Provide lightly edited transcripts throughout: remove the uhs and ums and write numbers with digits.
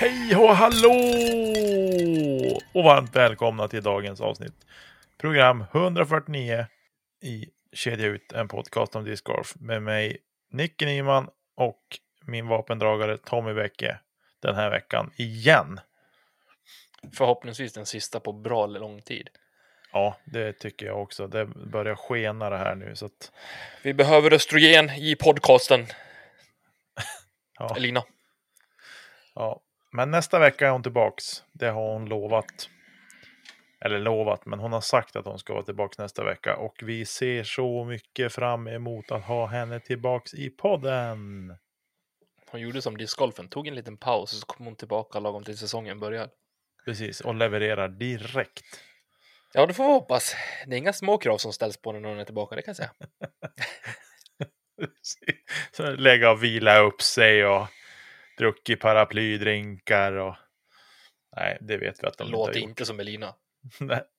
Hej och hallå! Och varmt välkomna till dagens avsnitt. Program 149 i Kedjat Ut, en podcast om disc golf. Med mig Nicke Niemann och min vapendragare Tommy Bäcke den här veckan igen. Förhoppningsvis den sista på bra lång tid. Ja, det tycker jag också. Det börjar skena det här nu. Så att... vi behöver östrogen i podcasten. Ja. Elina. Ja, men nästa vecka är hon tillbaks. Det har hon lovat. Eller lovat, men hon har sagt att hon ska vara tillbaks nästa vecka. Och vi ser så mycket fram emot att ha henne tillbaks i podden. Hon gjorde som discgolfen, tog en liten paus och så kom hon tillbaka lagom till säsongen började. Precis, och levererar direkt. Ja, det får vi hoppas. Det är inga små krav som ställs på när hon är tillbaka, det kan jag säga. Så lägga och vila upp sig och druck i paraplydrinkar och... nej, det vet vi att de inte har gjort. Låter inte som Elina.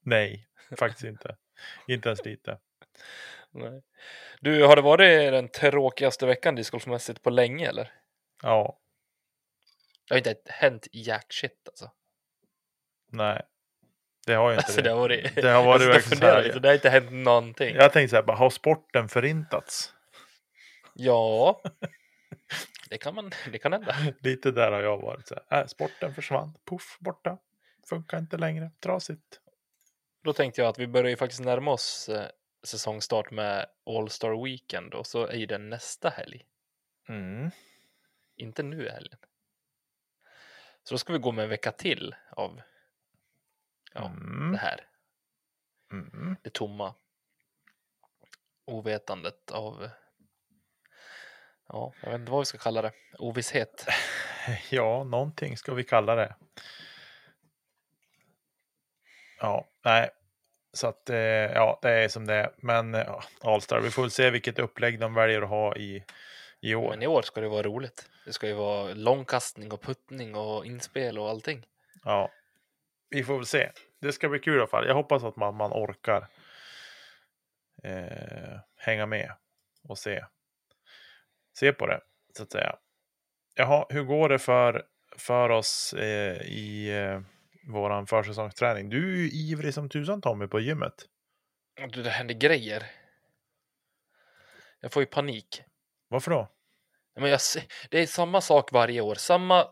Nej, faktiskt inte. Inte ens lite. Nej. Du, har det varit den tråkigaste veckan discgolfmässigt på länge, eller? Ja. Det har inte hänt jack shit, alltså. Nej. Det har ju inte alltså, det. Det har varit verkligen så här. Lite. Det har inte hänt någonting. Jag tänkte så här, bara, har sporten förintats? Ja. Det kan hända. Lite där har jag varit. Så här, sporten försvann. Puff, borta. Funkar inte längre. Trasigt. Då tänkte jag att vi börjar ju faktiskt närma oss säsongstart med All-Star Weekend. Och så är ju den nästa helg. Mm. Inte nu i helgen. Så då ska vi gå med en vecka till av det här. Mm. Det tomma ovetandet av... ja, jag vet inte vad vi ska kalla det. Ovisshet. Ja, någonting ska vi kalla det. Ja, nej. Så att, ja, det är som det är. Men ja, Allstar, vi får väl se vilket upplägg de väljer att ha i år. Men i år ska det vara roligt. Det ska ju vara långkastning och puttning och inspel och allting. Ja, vi får väl se. Det ska bli kul i alla fall. Jag hoppas att man orkar hänga med och se på det, så att säga. Jaha, hur går det för oss i våran försäsongsträning? Du är ju ivrig som tusan, Tommy, på gymmet. Du, det händer grejer. Jag får ju panik. Varför då? Men det är samma sak varje år. Samma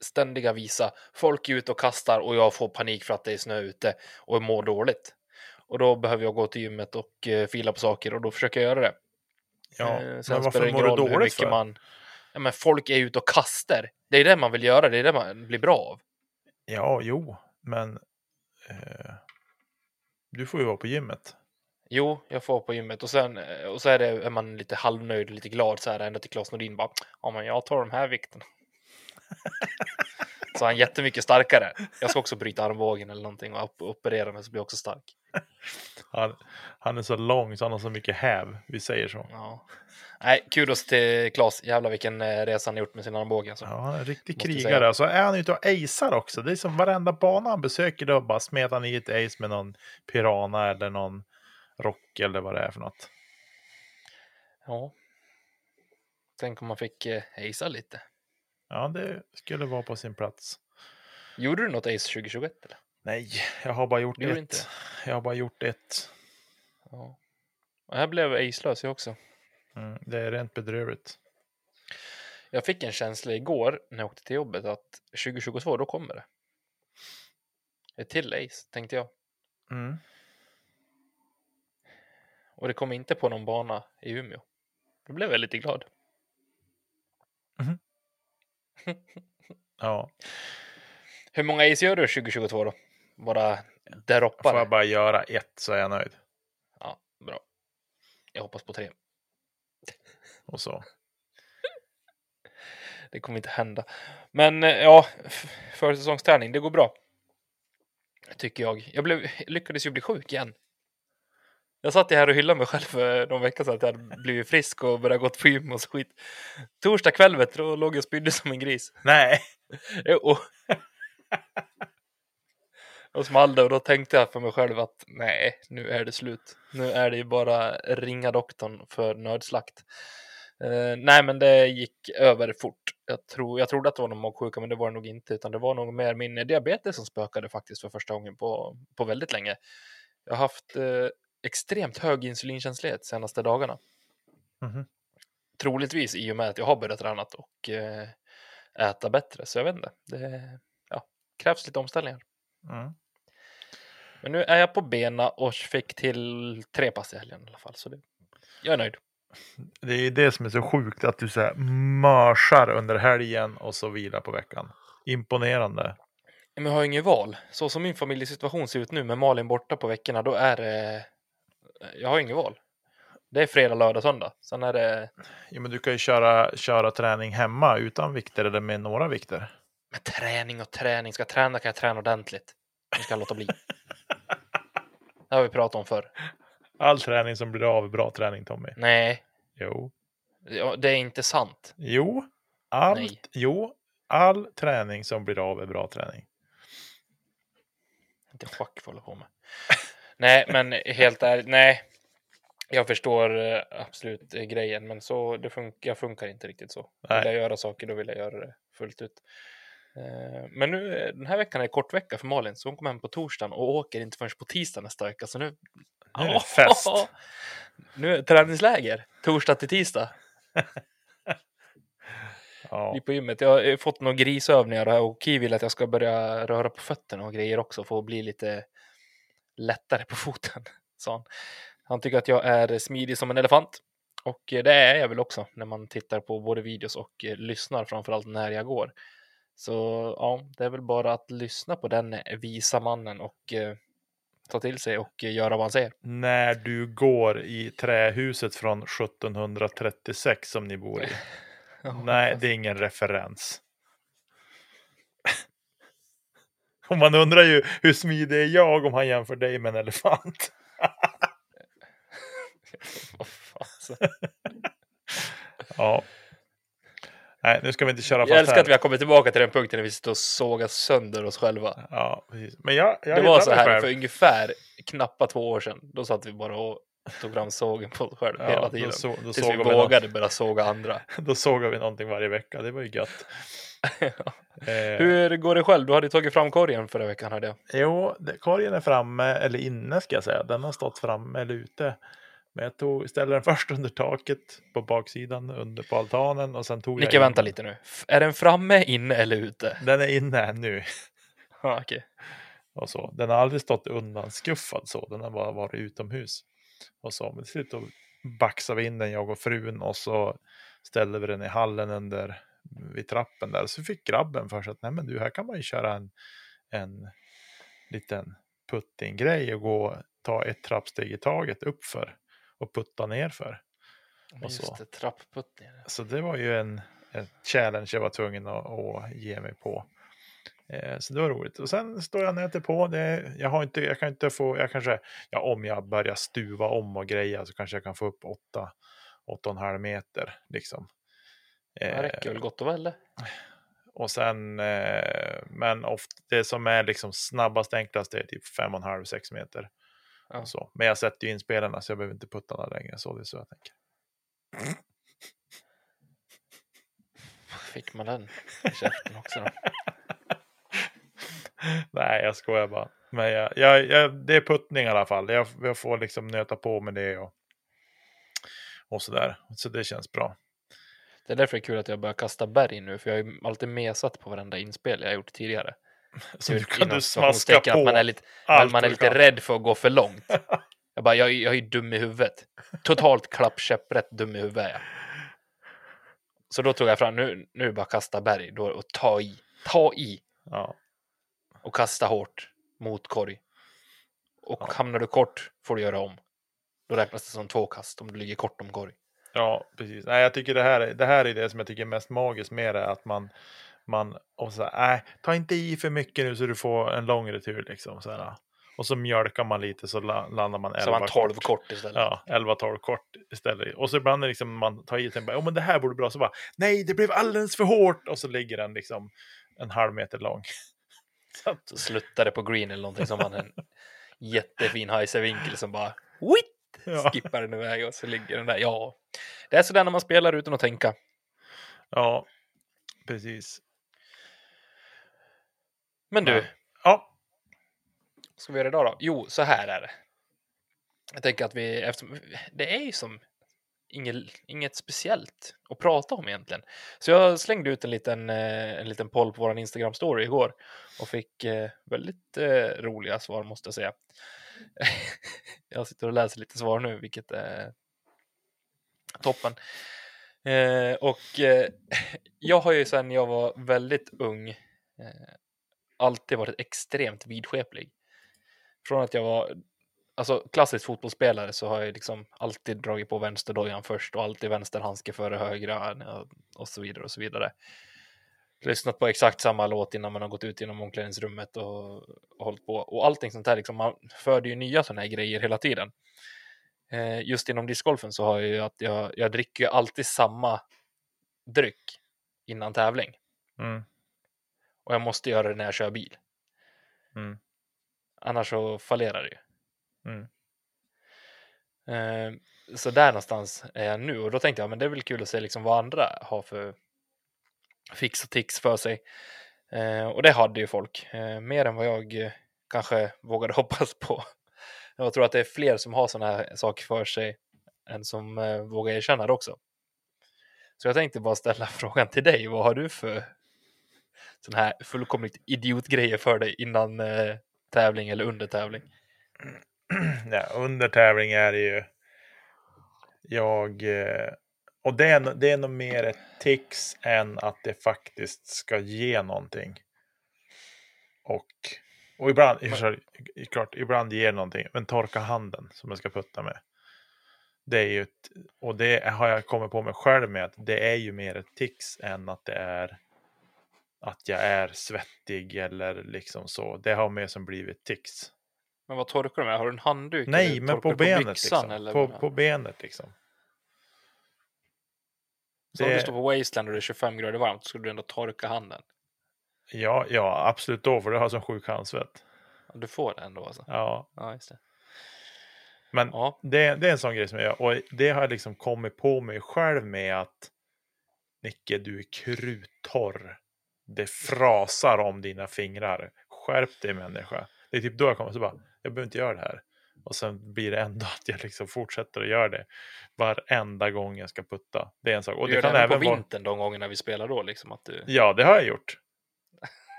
ständiga visa. Folk är ute och kastar och jag får panik för att det är snö ute och mår dåligt. Och då behöver jag gå till gymmet och fila på saker och då försöker jag göra det. Ja, men varför mår du dåligt för? Ja, men folk är ute och kastar. Det är det man vill göra, det är det man blir bra av. Ja, jo, men du får ju vara på gymmet. Jo, jag får på gymmet. Och sen och så är man lite halvnöjd, lite glad så här, ända till Claes Nodin bara, ja men jag tar de här vikterna. Så han är jättemycket starkare. Jag ska också bryta armbågen eller någonting och operera mig så blir jag också stark. Han är så lång så han har så mycket häv. Vi säger så. Ja. Nej, kudos till Claes. Jävlar vilken resa han har gjort med sin armbåge. Alltså. Ja, han är en riktig krigare. Så är han ute och acear också. Det är som varenda bana han besöker då bara smetar han i ett ace med någon pirana eller någon rock eller vad det är för något. Ja. Tänk om man fick acea lite. Ja, det skulle vara på sin plats. Gjorde du något Ace 2021 eller? Nej, jag har bara gjort ett. Inte. Jag har bara gjort ett. Ja. Och här blev Ace-lös jag också. Mm, det är rent bedrövligt. Jag fick en känsla igår när jag åkte till jobbet att 2022, då kommer det. Ett till Ace, tänkte jag. Mm. Och det kom inte på någon bana i Umeå. Då blev jag lite glad. Ja. Hur många is gör du 2022 då? Bara där uppe. Får jag bara göra ett så är jag nöjd. Ja, bra. Jag hoppas på 3. Och så. Det kommer inte hända. Men ja, försäsongsträning, det går bra. Tycker jag. Jag lyckades ju bli sjuk igen. Jag satt här och hyllade mig själv för någon vecka så att jag hade blivit frisk och börjat gått på gym och så skit. Torsdag kväll vet du, då låg jag och spydde som en gris. Nej. Jo. Och smalde och då tänkte jag för mig själv att nej, nu är det slut. Nu är det ju bara ringa doktorn för nödslakt. Nej, men det gick över fort. Jag trodde att det var någon magsjuka, men det var det nog inte. Utan det var nog mer min diabetes som spökade faktiskt för första gången på väldigt länge. Jag har haft extremt hög insulinkänslighet de senaste dagarna. Mm-hmm. Troligtvis i och med att jag har börjat träna och äta bättre. Så jag vet inte. Det krävs lite omställningar. Mm. Men nu är jag på bena och fick till 3 pass i helgen i alla fall. Så jag är nöjd. Det är ju det som är så sjukt att du så här mörsar under helgen och så vilar på veckan. Imponerande. Men jag har ju ingen val. Så som min familjesituation ser ut nu med Malin borta på veckorna, då är det... Jag har ingen val. Det är fredag, lördag, söndag. Sen är det... Ja, men du kan ju köra träning hemma utan vikter eller med några vikter. Men träning och träning. Ska jag träna kan jag träna ordentligt. Nu ska jag låta bli. Det har vi pratat om förr. All träning som blir av är bra träning, Tommy. Nej. Jo. Ja, det är inte sant. Jo. All träning som blir av är bra träning. Inte schack för att hålla på med. Nej, men helt ärligt. Nej. Jag förstår absolut grejen. Men så jag funkar inte riktigt så. Nej. Vill jag göra saker, då vill jag göra det fullt ut. Men nu, den här veckan är kort vecka för Malin. Så hon kommer hem på torsdagen och åker inte förrän på tisdagen nästa vecka. Så nu är det fest. Nu är det träningsläger. Torsdag till tisdag. Ja. Vi på gymmet. Jag har fått några grisövningar här och Ki vill att jag ska börja röra på fötterna och grejer också för att bli lite lättare på foten. Så han tycker att jag är smidig som en elefant. Och det är jag väl också när man tittar på både videos och lyssnar framförallt när jag går. Så ja, det är väl bara att lyssna på den visa mannen och ta till sig och göra vad han säger. När du går i trähuset från 1736 som ni bor i. Nej, det är ingen referens. Och man undrar ju hur smidig är jag om han jämför dig med en elefant. Vad fan. Ja. Nej, nu ska vi inte köra fast. Jag älskar här. Att vi har kommit tillbaka till den punkten när vi sitter och sågar sönder oss själva. Ja, precis. Men jag det var så här för ungefär knappt 2 år sedan. Då satt vi bara och tog fram sågen på oss själva hela tiden. Då tills vi vågade börja såga andra. Då sågar vi någonting varje vecka. Det var ju gött. Hur går det själv? Du hade tagit fram korgen förra veckan, hörde jag. Jo, korgen är framme, eller inne ska jag säga. Den har stått framme eller ute. Men jag ställde den först under taket på baksidan, under på altanen och sen tog Nicke, jag... vänta lite nu. Är den framme, inne eller ute? Den är inne nu. Ja, okej. Och så. Den har aldrig stått undanskuffad så. Den har bara varit utomhus. Och så. Men till slut då baxade vi in den, jag och frun. Och så ställde vi den i hallen vid trappen där. Så fick grabben för sig att nej men du, här kan man ju köra en liten putting-grej och ta ett trappsteg i taget uppför. Och putta ner för. Och så. Just det, trappputt ner. Så det var ju en challenge jag var tvungen att ge mig på. Så det var roligt. Och sen står jag nätet på. Om jag börjar stuva om och greja så kanske jag kan få upp 8,5 meter. Liksom. Det räcker väl gott och väl. Och sen, men ofta, det som är liksom snabbast enklast är typ 5,5-6 meter. Ja. Så. Men jag sätter ju in spelarna så jag behöver inte putta några längre. Så det är så jag tänker. Fick man den i käften också då? Nej, jag skojar bara. Men det är puttning i alla fall. Jag får liksom nöta på med det och sådär. Så det känns bra. Det är därför det är kul att jag börjar kasta berg nu. För jag har ju alltid mesat på varenda inspel jag har gjort tidigare. Så nu kan du smaska på. Man är lite rädd för att gå för långt. Jag är ju dum i huvudet. Totalt klappkäpprätt dum i huvudet. Så då tog jag fram, nu bara kasta berg då, och ta i. Ja. Och kasta hårt mot korg. Och hamnar du kort får du göra om. Då räknas det som två kast om du ligger kort om korg. Ja, precis. Nej, jag tycker det här är det som jag tycker är mest magiskt med det, att man och så här, ta inte i för mycket nu så du får en lång retur liksom så här. Och så mjölkar man lite så landar man 11-12 kort istället. Ja, 11-12 kort istället. Och så ibland liksom man tar i och bara, men det här borde bra. Så bara, nej det blev alldeles för hårt. Och så ligger den liksom en halv meter lång. Så sluttar det på green eller någonting som man en jättefin heisevinkel som bara, whitt, skippar den iväg och så ligger den där. Ja, det är sådär när man spelar utan att tänka. Ja, precis. Men du. Ja. Ska vi göra idag då? Jo, så här är det. Jag tänker att vi, eftersom det är ju som inget speciellt att prata om egentligen. Så jag slängde ut en liten poll på våran Instagram-story igår. Och fick väldigt roliga svar, måste jag säga. Jag sitter och läser lite svar nu, vilket är toppen. Och jag har ju sedan jag var väldigt ung alltid varit extremt vidskeplig. Från att jag var klassisk fotbollsspelare så har jag liksom alltid dragit på vänsterdojan först och alltid vänsterhandske före högra och så vidare och så vidare. Lyssnat på exakt samma låt innan man har gått ut genom omklädningsrummet och hållit på. Och allting sånt här, liksom, man förde ju nya sådana här grejer hela tiden. Just inom discgolfen så har jag ju att jag dricker ju alltid samma dryck innan tävling. Mm. Och jag måste göra det när jag kör bil. Mm. Annars så fallerar det ju. Mm. Så där någonstans är jag nu. Och då tänkte jag, men det är väl kul att se liksom vad andra har för fix och tics för sig. Och det hade ju folk. Mer än vad jag kanske vågade hoppas på. Jag tror att det är fler som har sådana här saker för sig än som vågar erkänna det också. Så jag tänkte bara ställa frågan till dig. Vad har du för sådana här fullkomligt idiotgrejer för dig innan tävling eller under tävling? Ja, under tävling är det ju jag, och det är nog mer ett tics än att det faktiskt ska ge någonting. Och ibland, ibland ger någonting, men torka handen som jag ska putta med. Det är ju och det har jag kommit på mig själv med, att det är ju mer ett tics än att det är att jag är svettig eller liksom så. Det har mer som blivit tics. Men vad torkar du med? Har du en handduk? Nej, men på benet byxan, liksom. Eller? På benet liksom. Så om du står på wasteland och det är 25 grader varmt, skulle du ändå torka handen? Ja, absolut då. För det har som sjuk handsvett. Ja, du får det ändå alltså. Ja just det. Men ja. Det är en sån grej som jag gör. Och det har jag liksom kommit på mig själv med, att Nicke, du är kruttorr. Det frasar om dina fingrar. Skärp dig, människa. Det är typ då jag kommer så bara, jag behöver inte göra det här. Och sen blir det ändå att jag liksom fortsätter att göra det. Varenda gång jag ska putta. Det är en sak. Och det kan det även på vintern de gånger när vi spelar då liksom att du... Ja, det har jag gjort.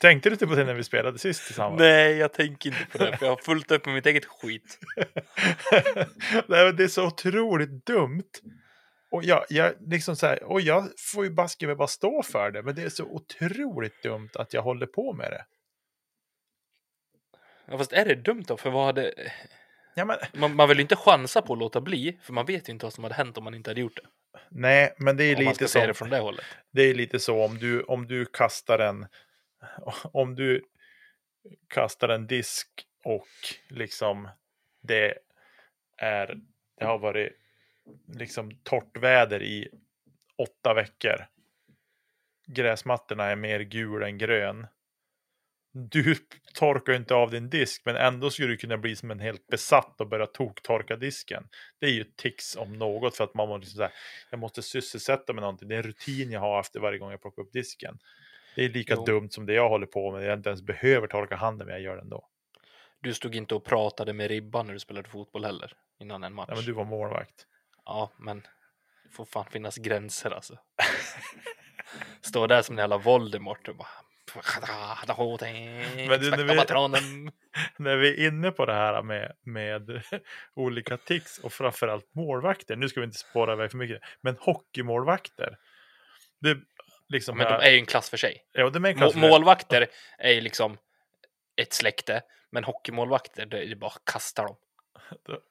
Tänkte du inte på det när vi spelade sist tillsammans? Nej, jag tänker inte på det. För jag har fullt upp med mitt eget skit. Det är så otroligt dumt. Och jag liksom så här, och jag får ju baske med bara stå för det, men det är så otroligt dumt att jag håller på med det. Ja, fast är det dumt då? För vad hade... Ja, men... man vill ju inte chansa på att låta bli, för man vet ju inte vad som hade hänt om man inte hade gjort det. Nej, men det är om lite man ska se det från det hållet. Det är lite så, om du kastar en disk och liksom det har varit liksom torrt väder i 8 veckor. Gräsmattorna är mer gul än grön. Du torkar inte av din disk, men ändå skulle du kunna bli som en helt besatt och börja torka disken. Det är ju tics om något, för att man måste säga, jag måste sysselsätta mig någonting. Det är en rutin jag har efter varje gång jag plockar upp disken. Det är lika dumt som det jag håller på med. Jag inte ens behöver torka handen, men jag gör det ändå. Du stod inte och pratade med ribban när du spelade fotboll heller innan en match. Ja, men du var målvakt. Ja, men det får fan finnas gränser alltså. Stå där som en jävla Voldemort och bara... Men du, när vi är inne på det här med olika tics och framförallt målvakter. Nu ska vi inte spåra iväg för mycket. Men hockeymålvakter. Det, liksom, men de är ju en klass för sig. Ja, det är en klass för målvakter det. Är ju liksom ett släkte. Men hockeymålvakter, det är ju bara kastar dem.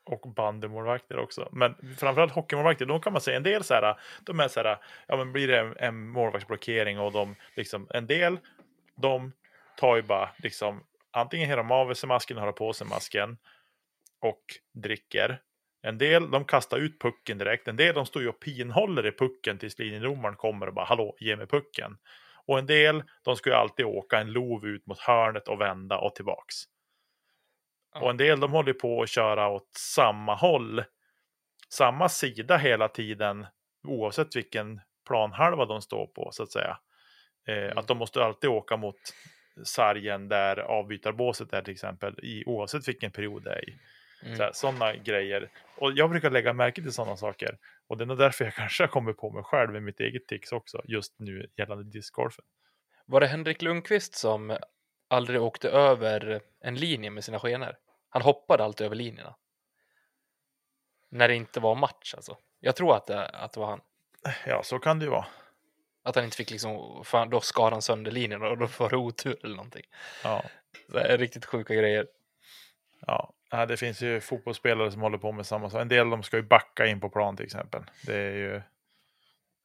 Och bandemålvakter också. Men framförallt hockeymålvakter, de kan man säga en del så här, de är så här, ja men blir det en målvaktsblockering och de liksom, en del, de tar ju bara liksom, antingen hör de av sig masken, har på sig masken och dricker. En del, de kastar ut pucken direkt. En del, de står ju och pinhåller i pucken tills linjedomaren kommer och bara, hallå, ge mig pucken. Och en del, de ska ju alltid åka en lov ut mot hörnet och vända och tillbaks. Och en del, de håller på att köra åt samma håll, samma sida hela tiden, oavsett vilken planhalva de står på, så att säga. Att de måste alltid åka mot sargen där avbytarbåset är till exempel, oavsett vilken period det är i. Sådana grejer. Och jag brukar lägga märke till sådana saker. Och det är nog därför jag kanske kommer på mig själv med mitt eget tics också, just nu gällande discgolfen. Var det Henrik Lundqvist som aldrig åkte över en linje med sina skenor? Han hoppade alltid över linjerna. När det inte var match alltså. Jag tror att det var han. Ja, så kan det ju vara. Att han inte fick liksom, fan, då skar han sönder linjen och då får det otur eller någonting. Ja. Det är riktigt sjuka grejer. Ja, det finns ju fotbollsspelare som håller på med samma sak. En del av dem ska ju backa in på plan till exempel. Det är ju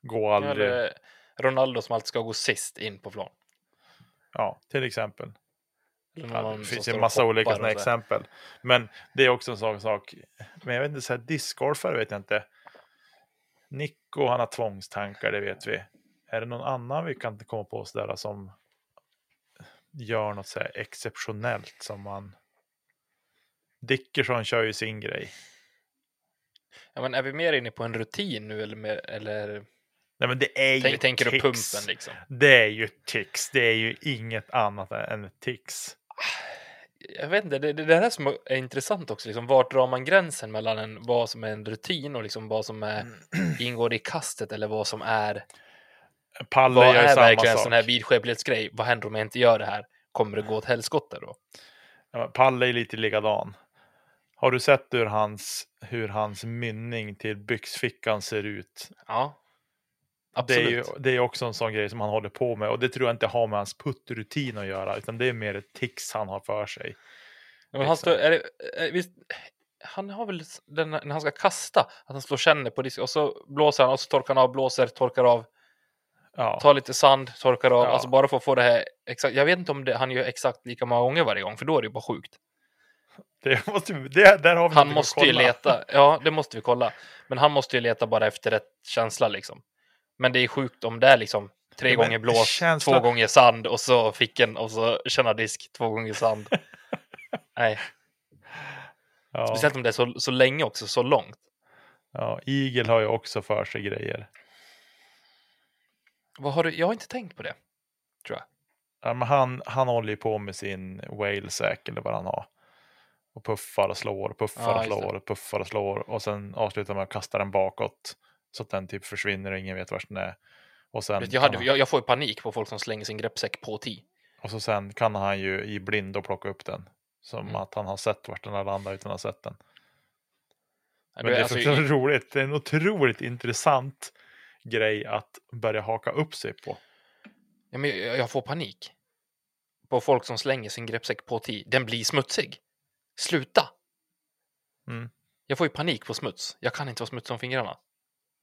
gå aldrig. Ja, det är Ronaldo som alltid ska gå sist in på plan. Ja, till exempel. Ja, det finns en massa olika sådana exempel. Men det är också en sån sak. Men jag vet inte, så här discgolfare vet jag inte. Nico, han har tvångstankar, det vet vi. Är det någon annan vi kan inte komma på sådär som gör något så här exceptionellt som man... Dickerson kör ju sin grej. Ja, men är vi mer inne på en rutin nu eller... Nej, men det är ju tänker tics. Pumpen, liksom. Det är ju tics. Det är ju inget annat än tics. Jag vet inte. Det här som är intressant också. Liksom, vart drar man gränsen mellan vad som är en rutin och liksom vad som är, ingår i kastet eller vad som är... Palle vad är verkligen en sån här vidskeplighetsgrej? Vad händer om jag inte gör det här? Kommer det gå åt helskotta då? Ja, Palle är lite likadan. Har du sett hur hans mynning till byxfickan ser ut? Ja. Det är också en sån grej som han håller på med. Och det tror jag inte har med hans puttrutin att göra. Utan det är mer ett tics han har för sig. Men han, han har väl den, när han ska kasta. Att han slår känner på disken. Och så blåser han och så torkar han av. Blåser, torkar av. Ja. Tar lite sand, torkar av. Ja. Alltså bara för att få det här. Exakt, jag vet inte om han gör exakt lika många gånger varje gång. För då är det ju bara sjukt. Där har vi han måste ju leta. Ja, det måste vi kolla. Men han måste ju leta bara efter rätt känsla liksom. Men det är sjukt om det är liksom 3 gånger blås, känsla... 2 gånger sand och så ficken och så känna disk 2 gånger sand. Nej. Ja. Speciellt om det är så länge också, så långt. Ja, Eagle har ju också för sig grejer. Vad har du? Jag har inte tänkt på det, tror jag. Ja, men han håller ju på med sin whalesäck eller vad han har. Och puffar och slår, puffar och slår, puffar och slår. Och sen avslutar man och kastar den bakåt. Så att den typ försvinner och ingen vet vart den är. Och sen jag får ju panik på folk som slänger sin greppsäck på ti. Och så sen kan han ju i blind och plocka upp den. Som att han har sett vart den har landat utan att ha sett den. Men det är så roligt. Det är en otroligt intressant grej att börja haka upp sig på. Ja, men jag får panik. På folk som slänger sin greppsäck på ti. Den blir smutsig. Sluta! Mm. Jag får ju panik på smuts. Jag kan inte vara smuts om fingrarna.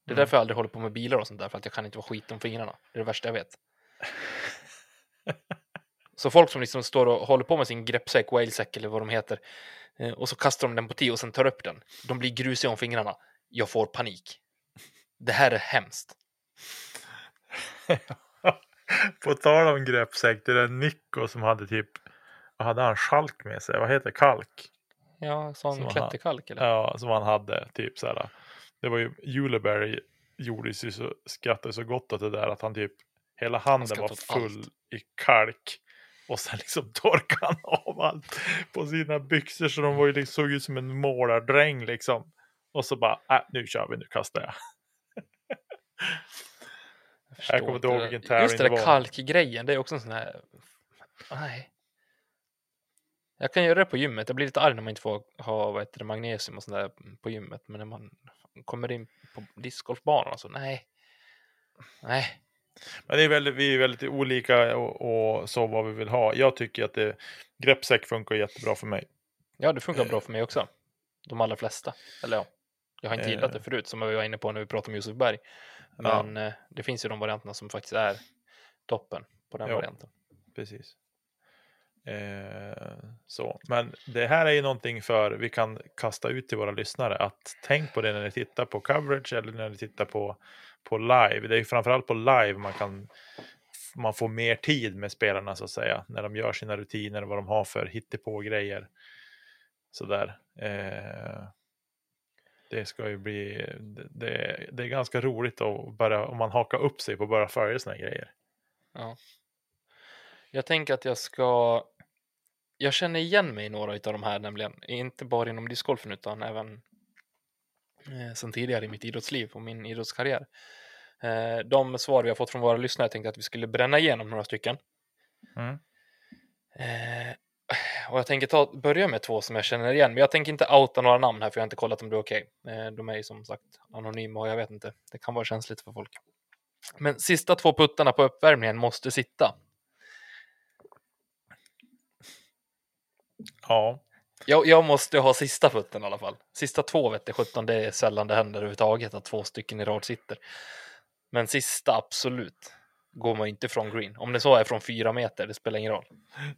Det är därför jag aldrig håller på med bilar och sånt där. För att jag kan inte vara skit om fingrarna. Det är det värsta jag vet. Så folk som liksom står och håller på med sin greppsäck, whalesäck eller vad de heter. Och så kastar de den på ti och sen tar upp den. De blir grusiga om fingrarna. Jag får panik. Det här är hemskt. På tal om greppsäck. Det är Nico som hade typ... Hade han skalk med sig? Vad heter kalk? Ja, sån klätterkalk eller? Ja, som han hade typ så här. Det var ju, Juleberg skrattade så gott åt det där att han typ, hela handen var full i kalk. Och sen liksom torkade han av allt på sina byxor så de var ju, såg ut som en målardräng liksom. Och så bara, nu kör vi, nu kastar jag. Jag kommer inte ihåg vilken tävling. Just det där kalkgrejen, det är också en sån här... Nej. Jag kan göra det på gymmet. Jag blir lite arg när man inte får ha magnesium och sånt där på gymmet. Men när man kommer in på discgolfbanan så nej. Men det är väldigt, vi är väldigt olika och så vad vi vill ha. Jag tycker att det, greppsäck funkar jättebra för mig. Ja, det funkar bra för mig också. De allra flesta. Eller ja, jag har inte gillat det förut som vi var inne på när vi pratade om Josef Berg. Men ja, det finns ju de varianterna som faktiskt är toppen på den varianten. Precis. Så. Men det här är ju någonting för vi kan kasta ut till våra lyssnare att tänk på det när ni tittar på coverage eller när ni tittar på live. Det är ju framförallt på live man får mer tid med spelarna så att säga, när de gör sina rutiner och vad de har för hittepågrejer sådär. Det ska ju bli det är ganska roligt att bara, om man hakar upp sig på bara följa såna grejer. Ja. Jag tänker att jag känner igen mig i några av de här nämligen. Inte bara inom discgolfen utan även sen tidigare i mitt idrottsliv och min idrottskarriär. De svar vi har fått från våra lyssnare, jag tänkte att vi skulle bränna igenom några stycken. Mm. Och jag tänker börja med två som jag känner igen. Men jag tänker inte outa några namn här för jag har inte kollat om det är okej. De är ju som sagt anonyma och jag vet inte. Det kan vara känsligt för folk. Men sista två puttarna på uppvärmningen måste sitta. Ja. Jag måste ha sista putten i alla fall. Sista två vet jag, 17, det är sällan det händer överhuvudtaget att två stycken i rad sitter. Men sista, absolut. Går man inte från green. Om det så är från 4 meter, det spelar ingen roll.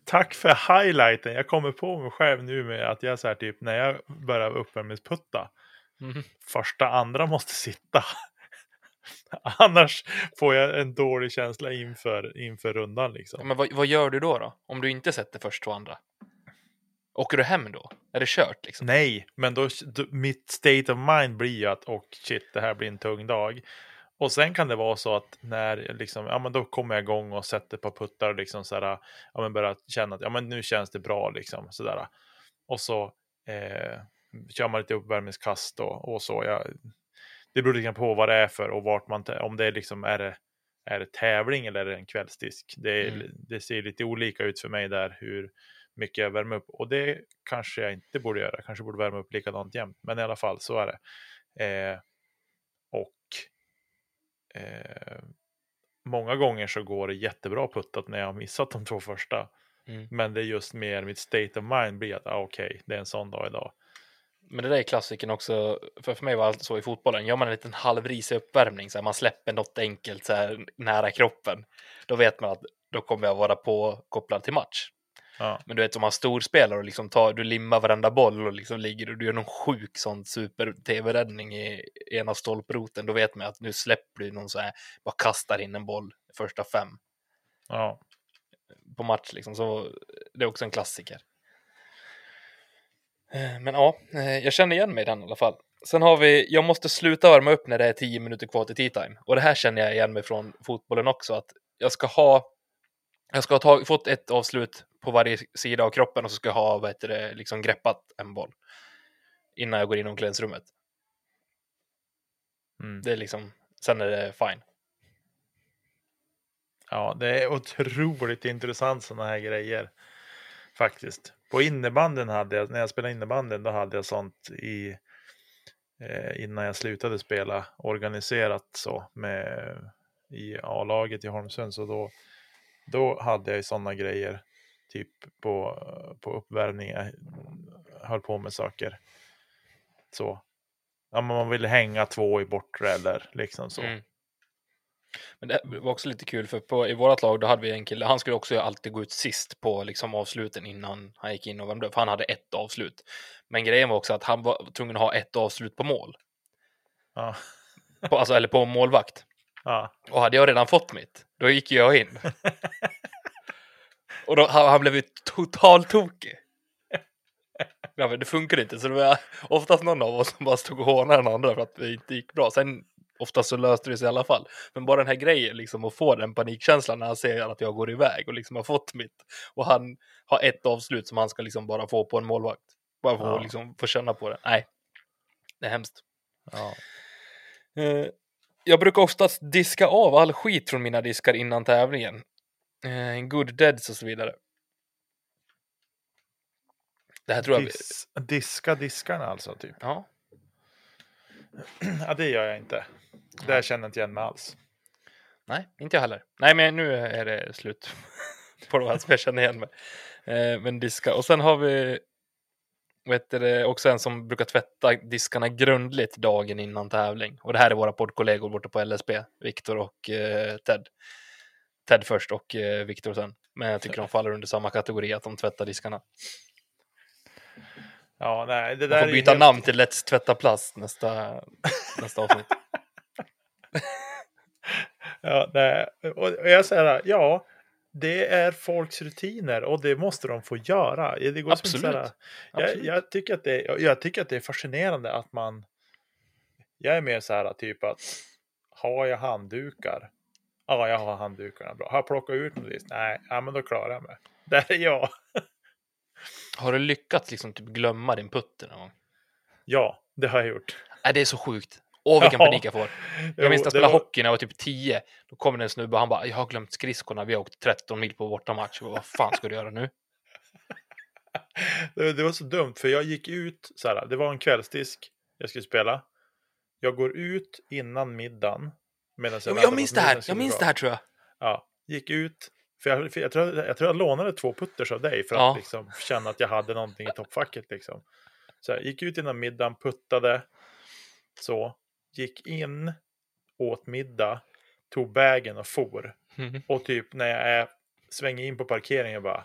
Tack för highlighten. Jag kommer på mig själv nu med att jag så här typ, när jag börjar uppvärmningsputta. Mm. Första, andra måste sitta. Annars får jag en dålig känsla inför rundan liksom. Ja, men vad gör du då? Om du inte sätter först och andra? Åker du hem då? Är det kört liksom? Nej, men då mitt state of mind blir ju att shit, det här blir en tung dag. Och sen kan det vara så att när liksom, ja men då kommer jag igång och sätter på puttar och liksom sådär, ja men börjar känna att ja men nu känns det bra liksom sådär. Och så kör man lite uppvärmningskast då, och så. Det beror lite på vad det är för och vart man, om det är liksom, är det tävling eller är det en kvällsdisk. Det ser lite olika ut för mig där hur mycket jag värmer upp, och det kanske jag inte borde göra, kanske borde värma upp likadant jämt, men i alla fall så är det många gånger så går det jättebra puttat när jag har missat de två första, men det är just mer mitt state of mind blir att okej, det är en sån dag idag. Men det där är klassiken också, för mig var allt så i fotbollen, gör man en liten halvrisig uppvärmning så här, man släpper något enkelt så här, nära kroppen, då vet man att då kommer jag vara påkopplad till match. Ja. Men du vet, om man storspelar och liksom du limmar varenda boll och liksom ligger och du gör någon sjuk sån super-tv-räddning i ena stolproten, då vet man att nu släpper du någon så här, bara kastar in en boll första 5. Ja. På match liksom, så det är också en klassiker. Men ja, jag känner igen mig i den i alla fall. Sen har vi, jag måste sluta värma upp när det är 10 minuter kvar till tea time. Och det här känner jag igen mig från fotbollen också, att jag ska ha fått ett avslut på varje sida av kroppen och så ska jag ha liksom greppat en boll innan jag går in i omklädningsrummet. Det är liksom, sen är det fine. Ja, det är otroligt intressant såna här grejer faktiskt. På innebanden när jag spelade innebanden, då hade jag sånt i innan jag slutade spela organiserat så med i A-laget i Holmsund, så då hade jag ju sådana grejer typ på uppvärmning. Jag höll på med saker så, ja, men man ville hänga 2 i bortre eller liksom så. Men det var också lite kul, för i vårat lag då hade vi en kille, han skulle också alltid gå ut sist på liksom avsluten innan han gick in och värmde upp, för han hade ett avslut. Men grejen var också att han var tvungen att ha ett avslut på mål. Ja. Eller på målvakt. Ja. Och hade jag redan fått mitt, då gick jag in. Och då, han blev ju totalt tokig. Ja, men det funkar inte. Så det var oftast någon av oss som bara stod och hånade den andra för att det inte gick bra. Sen oftast så löste det sig i alla fall. Men bara den här grejen liksom, att få den panikkänslan när han ser att jag går iväg och liksom har fått mitt. Och han har ett avslut som han ska liksom bara få på en målvakt. Bara få, liksom, få känna på det. Nej, det är hemskt. Ja. Jag brukar oftast diska av all skit från mina diskar innan tävlingen. Good deads och så vidare. Det här tror jag... Diska diskarna alltså typ. Ja. Ja, det gör jag inte. Det här känner jag inte igen mig alls. Nej, inte jag heller. Nej, men nu är det slut på de här som jag känner igen mig. Men diska. Och sen har vi också en som brukar tvätta diskarna grundligt dagen innan tävling. Och det här är våra poddkollegor borta på LSB. Viktor och Ted. Ted först och Viktor sen. Men jag tycker de faller under samma kategori, att de tvättar diskarna. Ja, nej, det där man får byta namn till Let's Tvätta Plast nästa avsnitt. Ja, nej. Och jag säger här, ja, det är folks rutiner och det måste de få göra. Det går absolut. Som här, jag tycker att det är fascinerande att man, jag är mer så här typ att, har jag handdukar? Ja, jag har handdukarna bra. Har jag plockat ut något? Nej, ja, men då klarar jag mig. Där är jag. Har du lyckats liksom typ glömma din putter någon gång? Ja, det har jag gjort. Nej, det är så sjukt. Åh, vilken panik jag får. Jag minns att spela hockey när jag var typ 10. Då kom det en snubbe och han bara, jag har glömt skridskorna. Vi har åkt 13 mil på bortamatch. Vad fan ska du göra nu? Det var så dumt, för jag gick ut så här. Det var en kvällsdisk jag skulle spela. Jag går ut innan middagen. Jag minns det här tror jag. Ja, gick ut. För jag tror jag lånade 2 putters av dig för att liksom känna att jag hade någonting i toppfacket liksom. Så jag gick ut innan middagen, puttade, så gick in, åt middag, tog bägen och for. Mm. Och typ när jag svänger in på parkeringen bara,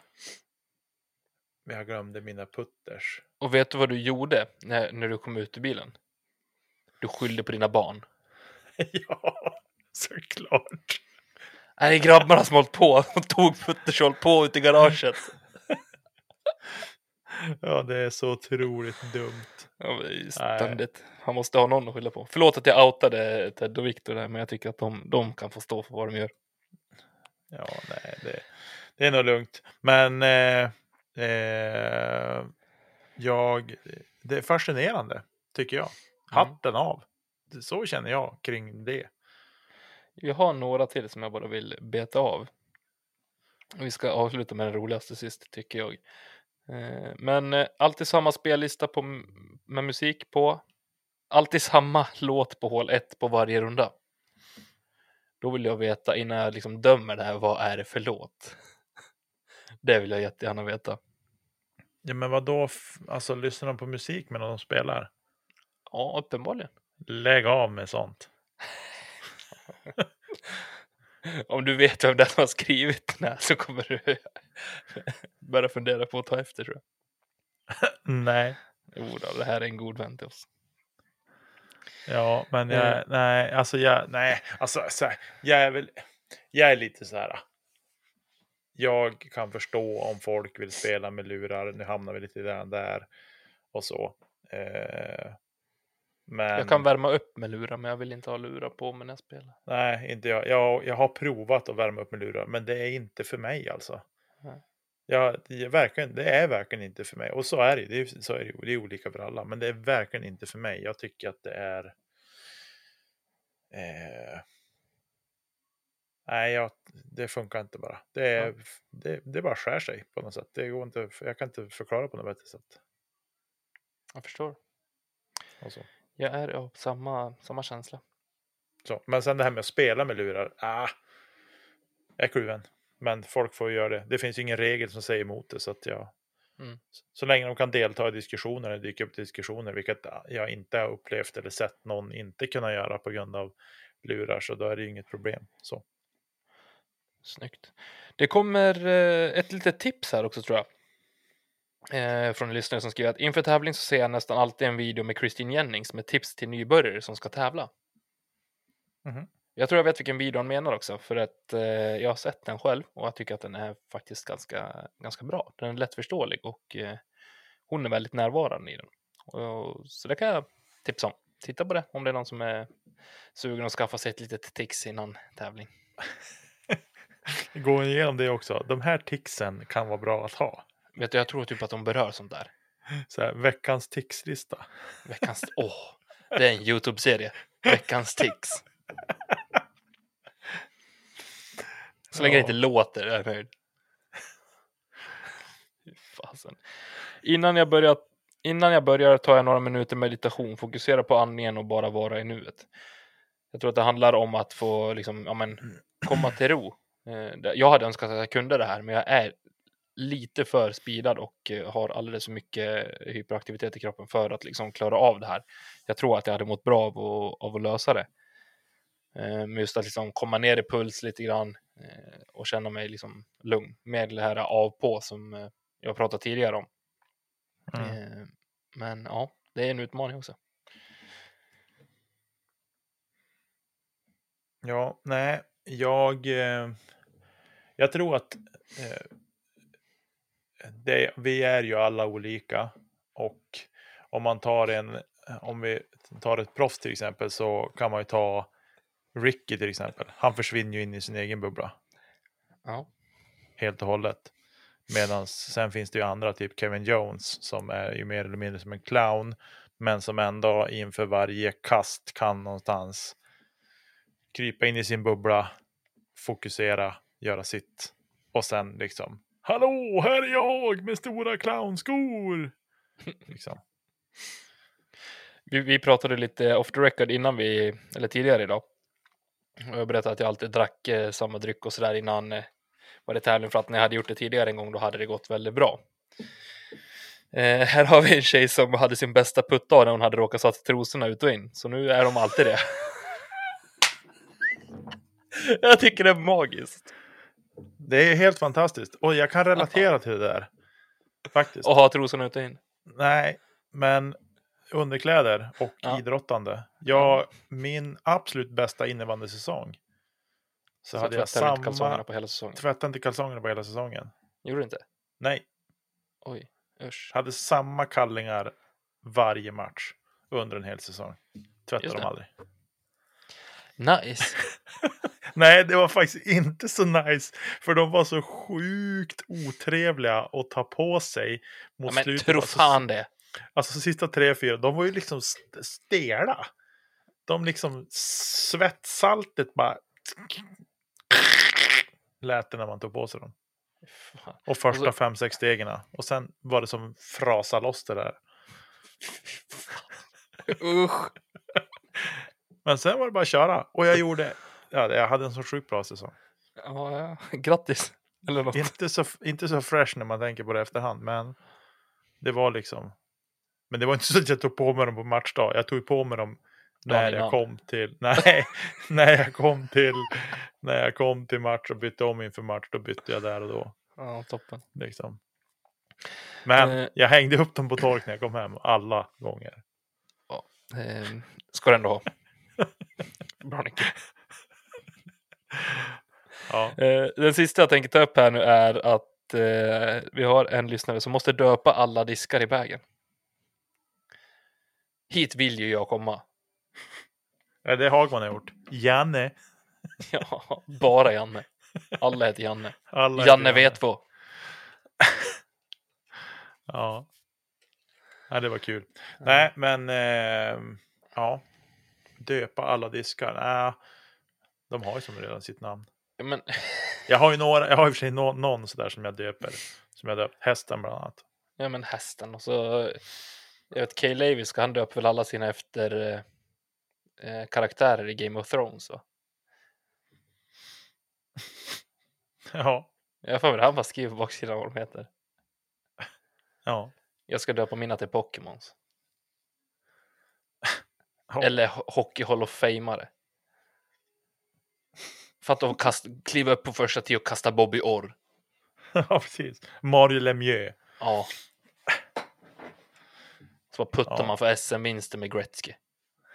men jag glömde mina putters. Och vet du vad du gjorde när du kom ut ur bilen? Du skyllde på dina barn. Ja, såklart. Nej, grabbarna som hållit på. De tog puttershåll på ut i garaget. Ja, det är så otroligt dumt. Ja, ständigt. Han måste ha någon att skylla på. Förlåt att jag outade Ted och Victor där, men jag tycker att de kan få stå för vad de gör. Ja, nej, det är nog lugnt. Men det är fascinerande, tycker jag. Hatten av. Så känner jag kring det. Vi har några till som jag bara vill beta av. Vi ska avsluta med den roligaste sist, tycker jag. Men alltid samma spellista med musik på. Alltid samma låt på hål 1 på varje runda. Då vill jag veta, innan jag liksom dömer det här, vad är det för låt? Det vill jag jättegärna veta. Ja, men vadå? Alltså, lyssnar de på musik medan de spelar? Ja, uppenbarligen. Lägg av med sånt. Om du vet vem det har skrivit när, så kommer du börja fundera på att ta efter, tror jag. Nej. Jo då, det här är en god vän till oss. Ja, men jag är lite så här. Jag kan förstå om folk vill spela med lurar. Nu hamnar vi lite där och så. Men jag kan värma upp med lurar, men jag vill inte ha lurar på mig när jag spelar. Nej, inte jag. Jag har provat att värma upp med lurar, men det är inte för mig alltså. Det är verkligen inte för mig. Och så är det. Det är olika för alla, men det är verkligen inte för mig. Jag tycker att det är... det funkar inte bara. Det bara skär sig på något sätt. Det går inte, jag kan inte förklara på något bättre sätt. Jag förstår. Alltså. Jag är av samma känsla. Så, men sen det här med att spela med lurar. Jag är kluven. Men folk får göra det. Det finns ju ingen regel som säger emot det. Så att så länge de kan delta i diskussioner. Eller dyka upp till diskussioner. Vilket jag inte har upplevt eller sett någon inte kunna göra på grund av lurar. Så då är det ju inget problem. Så. Snyggt. Det kommer ett litet tips här också, tror jag. Från en lyssnare som skriver att inför tävling så ser jag nästan alltid en video med Kristin Jennings med tips till nybörjare som ska tävla. Mm-hmm. Jag tror jag vet vilken video han menar också, för att jag har sett den själv och jag tycker att den är faktiskt ganska bra. Den är lättförståelig och hon är väldigt närvarande i den. Så det kan jag tipsa om. Titta på det om det är någon som är sugen att skaffa sig ett litet tics innan tävling. Gå igenom det också. De här ticsen kan vara bra att ha. Vet du, jag tror typ att de berör sånt där. Så här, veckans tics-lista. Det är en YouTube-serie. Veckans tics. Så länge det inte låter, jag är nöjd. Fasen. Innan jag börjar tar jag några minuter meditation. Fokusera på andningen och bara vara i nuet. Jag tror att det handlar om att få liksom, komma till ro. Jag hade önskat att jag kunde det här, men jag är lite för speedad och har alldeles för mycket hyperaktivitet i kroppen för att liksom klara av det här. Jag tror att jag hade mått bra av att lösa det. Men just att liksom komma ner i puls lite grann och känna mig liksom lugn med det här av på som jag pratade tidigare om. Mm. Men ja, det är en utmaning också. Ja, nej, jag tror att vi är ju alla olika, och om vi tar ett proffs till exempel, så kan man ju ta Ricky till exempel. Han försvinner ju in i sin egen bubbla. Ja. Helt och hållet. Medan sen finns det ju andra, typ Kevin Jones, som är ju mer eller mindre som en clown, men som ändå inför varje kast kan någonstans krypa in i sin bubbla, fokusera, göra sitt. Och sen liksom, hallå, här är jag med stora clownskor! Liksom. Vi pratade lite off the record tidigare idag. Och jag berättade att jag alltid drack samma dryck och sådär innan var det tävling, för att när jag hade gjort det tidigare en gång, då hade det gått väldigt bra. Här har vi en tjej som hade sin bästa putta när hon hade råkat satt trosorna ut och in. Så nu är de alltid det. Jag tycker det är magiskt. Det är helt fantastiskt. Och jag kan relatera till det där. Faktiskt. Och ha trosorna ut och in. Nej, men underkläder och idrottande. Min absolut bästa innebandysäsong. Så hade jag samma... Tvättade inte kalsongerna på hela säsongen. Gjorde du inte? Nej. Oj, usch. Hade samma kallingar varje match under en hel säsong. Tvättade de aldrig. Nice. Nej, det var faktiskt inte så nice. För de var så sjukt otrevliga att ta på sig mot slutet. Men tro fan det. Alltså sista 3-4, de var ju liksom stela. De liksom svettsaltet bara... lät det när man tog på sig dem. Fan. Och första 5-6 stegerna. Och sen var det som frasa loss det där. Usch. Men sen var det bara att köra. Och jag hade en så sjukt bra säsong. Ja. Grattis. Eller något. Inte så fresh när man tänker på det efterhand. Men det var liksom... Men det var inte så att jag tog på mig dem på matchdag. Jag tog på mig dem när jag kom till match och bytte om inför match, då bytte jag där och då. Ja, toppen. Liksom. Men jag hängde upp dem på tork när jag kom hem alla gånger. Ja, ska du ändå ha. Bra, Nick. Ja. Den sista jag tänker ta upp här nu är att vi har en lyssnare som måste döpa alla diskar i bägen. Hit vill ju jag komma. Ja, det har man gjort. Janne. Ja, bara Janne. Alla heter Janne. Janne vet vad. Ja. Ja, det var kul. Mm. Nej, men ja. Döpa alla diskar. Nej, de har ju som redan sitt namn. Men... Jag har i och för sig någon sådär som jag döper. Som jag döpt. Hästen bland annat. Ja, men hästen. Och så... Jag vet, Kay Lavis, han döper väl alla sina efter karaktärer i Game of Thrones, va? Ja. Jag får väl, han bara skriver på baksidan vad de heter. Ja. Jag ska döpa mina till Pokémons. Ja. Eller Hockey Hall of Fameare. För att de kliva upp på första tio och kasta Bobby Orr. Ja, precis. Mario Lemieux. Ja. Så vad puttar man för SM-vinster med Gretzky?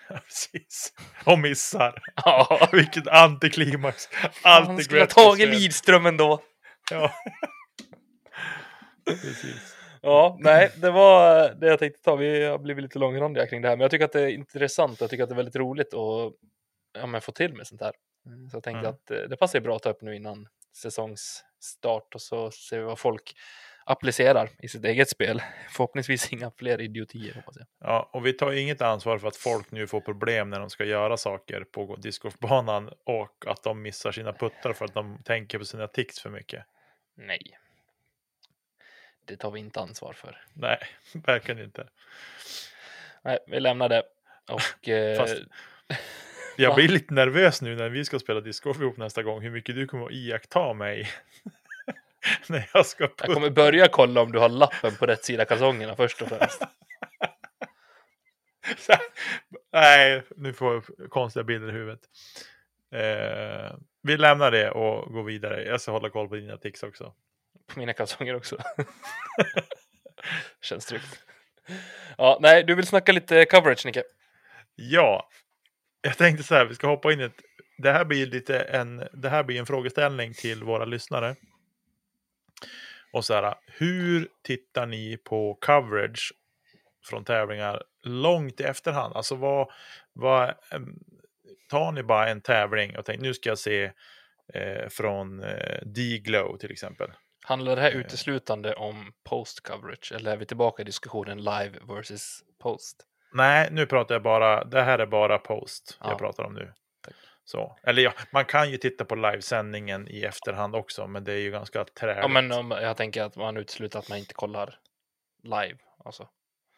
Ja, precis. Och missar. Ja. Vilket antiklimax. Han skulle ha tagit Lidström ändå. Ja. Precis. Ja, nej. Det var det jag tänkte ta. Vi har blivit lite långrandiga kring det här. Men jag tycker att det är intressant. Jag tycker att det är väldigt roligt att få till med sånt här. Så jag tänkte att det passar bra att ta upp nu innan säsongsstart. Och så ser vi vad folk... applicerar i sitt eget spel. Förhoppningsvis inga fler idiotier, hoppas jag. Ja, och vi tar inget ansvar för att folk nu får problem när de ska göra saker på discgolfbanan och att de missar sina puttar för att de tänker på sina tics för mycket. Nej. Det tar vi inte ansvar för. Nej, verkligen inte. Nej, vi lämnar det. Och... Fast... Jag blir lite nervös nu när vi ska spela discgolf ihop nästa gång. Hur mycket du kommer att iaktta mig. När jag ska putta. Jag kommer börja kolla om du har lappen på rätt sida kalsongerna först och främst. Nej, nu får jag konstiga bilder i huvudet. Vi lämnar det och går vidare. Jag ska hålla koll på dina tics också. På mina kalsonger också. Känns tryggt. Ja, nej, du vill snacka lite coverage, Nicke. Ja, jag tänkte så här, vi ska hoppa in ett... Det här blir en frågeställning till våra lyssnare. Och så här, hur tittar ni på coverage från tävlingar långt i efterhand? Alltså vad tar ni bara en tävling och tänker, nu ska jag se från D-Glow till exempel. Handlar det här uteslutande om post-coverage? Eller är vi tillbaka i diskussionen live versus post? Nej, nu pratar jag bara... Det här är bara post jag pratar om nu. Så. Eller ja, man kan ju titta på livesändningen i efterhand också. Men det är ju ganska träligt. Ja, men jag tänker att man utesluter att man inte kollar live. Alltså.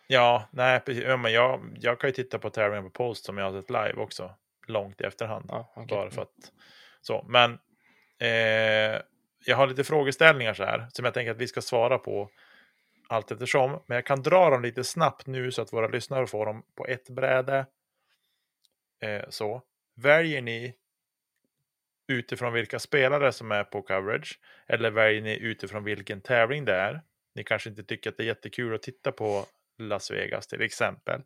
Ja, nej, precis. Men jag kan ju titta på tävlingen på post som jag har sett live också. Långt i efterhand. Ja, okay. Bara för att... Så, men... jag har lite frågeställningar så här som jag tänker att vi ska svara på allt eftersom. Men jag kan dra dem lite snabbt nu så att våra lyssnare får dem på ett bräde. Så väljer ni utifrån vilka spelare som är på coverage? Eller väljer ni utifrån vilken tävling det är? Ni kanske inte tycker att det är jättekul att titta på Las Vegas till exempel.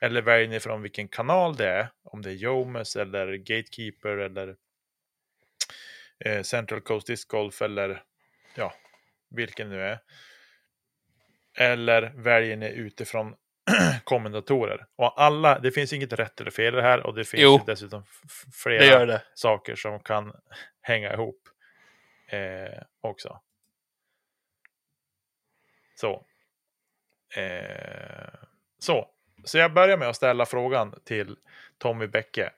Eller väljer ni från vilken kanal det är? Om det är Jomas eller Gatekeeper eller... Central Coast Disc Golf eller ja, vilken nu är. Eller väljer ni utifrån kommentatorer. Och alla, det finns inget rätt eller fel här och det finns ju dessutom flera det saker som kan hänga ihop också. Så. Så jag börjar med att ställa frågan till Tommy Bäcke.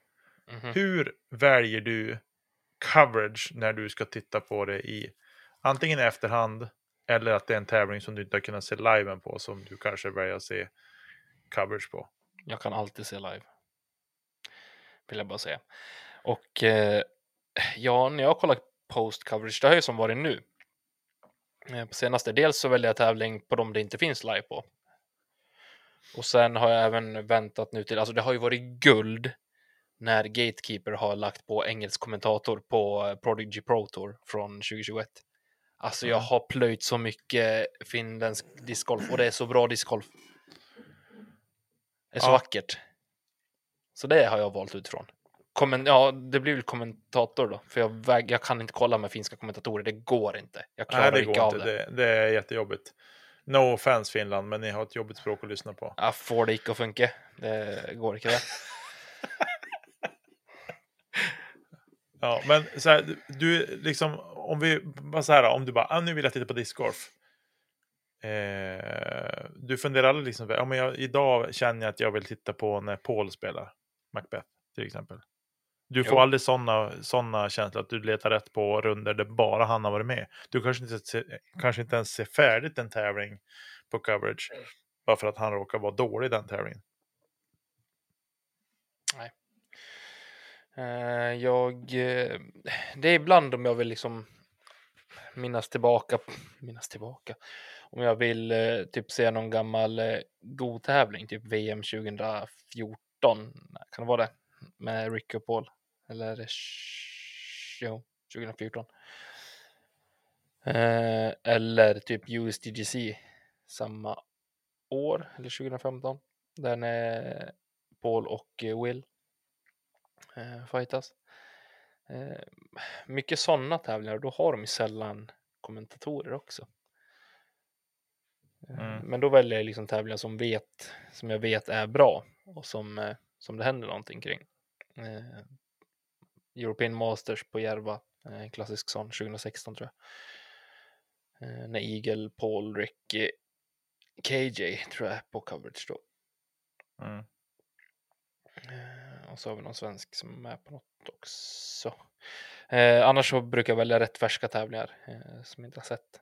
Mm-hmm. Hur väljer du coverage när du ska titta på det i antingen i efterhand eller att det är en tävling som du inte har kunnat se liven på som du kanske börjar se coverage på? Jag kan alltid se live, vill jag bara säga. Och ja, när jag kollar post coverage, det har ju som varit nu på senaste, dels så väljer jag tävling på dem det inte finns live på. Och sen har jag även väntat nu till, alltså det har ju varit guld när Gatekeeper har lagt på engelsk kommentator på Prodigy Pro Tour från 2021. Alltså jag har plöjt så mycket finländsk discgolf och det är så bra discgolf. Det är så vackert. Så det har jag valt utifrån. Det blir väl kommentator då. För jag kan inte kolla med finska kommentatorer. Det går inte. Jag klarar inte av det. Det är jättejobbigt. No offense Finland, men ni har ett jobbigt språk att lyssna på. Jag får det inte att funka. Det går inte. Ja, men så här, du liksom om du bara nu vill jag titta på discgolf. Du funderar aldrig liksom men idag känner jag att jag vill titta på när Paul spelar Macbeth till exempel. Du får aldrig såna känslor att du letar rätt på runder där bara han har varit med. Du kanske inte ens ser färdigt en tävling på coverage bara för att han råkar vara dålig i den tävlingen. Nej. Det är ibland om jag vill liksom minnas tillbaka om jag vill typ se någon gammal god tävling, typ VM 2014 kan det vara det med Ricky och Paul eller 2014 eller typ USDGC samma år eller 2015 där när Paul och Will fightas. Mycket sådana tävlingar. Då har de ju sällan kommentatorer också. Men då väljer jag liksom tävlingar som jag vet är bra. Och som det händer någonting kring. European Masters på Järva. En klassisk sån 2016 tror jag. När Eagle, Paul, Ricky, KJ tror jag är på coverage då. Och så har vi någon svensk som är på något också. Annars så brukar jag välja rätt färska tävlingar som inte har sett.